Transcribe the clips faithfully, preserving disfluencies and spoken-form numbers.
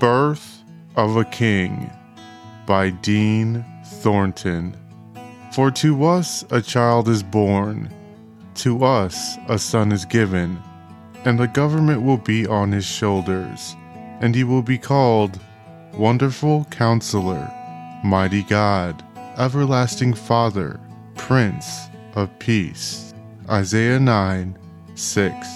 Birth of a King by Dean Thornton. For to us a child is born, to us a son is given, and the government will be on his shoulders, and he will be called Wonderful Counselor, Mighty God, Everlasting Father, Prince of Peace. Isaiah nine six.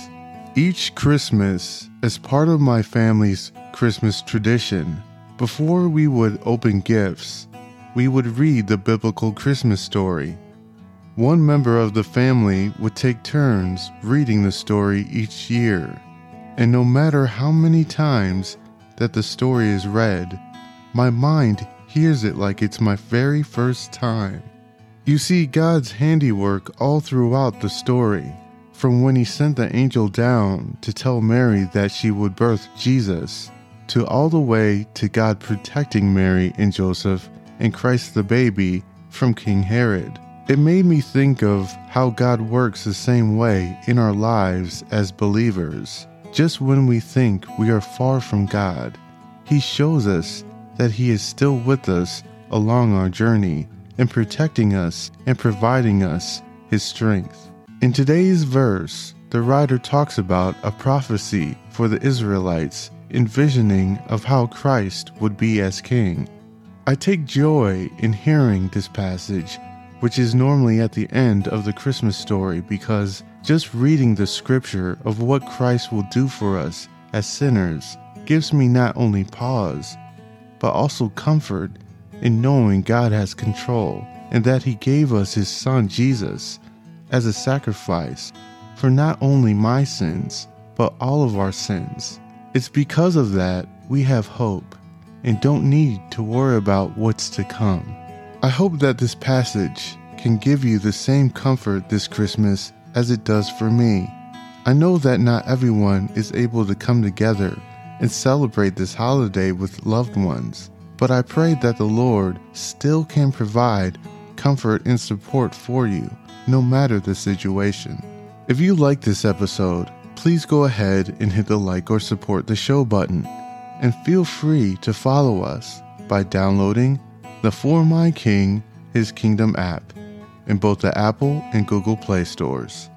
Each Christmas, as part of my family's Christmas tradition, before we would open gifts, we would read the biblical Christmas story. One member of the family would take turns reading the story each year, and no matter how many times that the story is read, my mind hears it like it's my very first time. You see God's handiwork all throughout the story, from when he sent the angel down to tell Mary that she would birth Jesus, to all the way to God protecting Mary and Joseph and Christ the baby from King Herod. It made me think of how God works the same way in our lives as believers. Just when we think we are far from God, he shows us that he is still with us along our journey and protecting us and providing us his strength. In today's verse, the writer talks about a prophecy for the Israelites envisioning of how Christ would be as king. I take joy in hearing this passage, which is normally at the end of the Christmas story, because just reading the scripture of what Christ will do for us as sinners gives me not only pause, but also comfort in knowing God has control and that he gave us his son Jesus as a sacrifice for not only my sins, but all of our sins. It's because of that we have hope and don't need to worry about what's to come. I hope that this passage can give you the same comfort this Christmas as it does for me. I know that not everyone is able to come together and celebrate this holiday with loved ones, but I pray that the Lord still can provide comfort and support for you, no matter the situation. If you like this episode, please go ahead and hit the like or support the show button, and feel free to follow us by downloading the For My King, His Kingdom app in both the Apple and Google Play stores.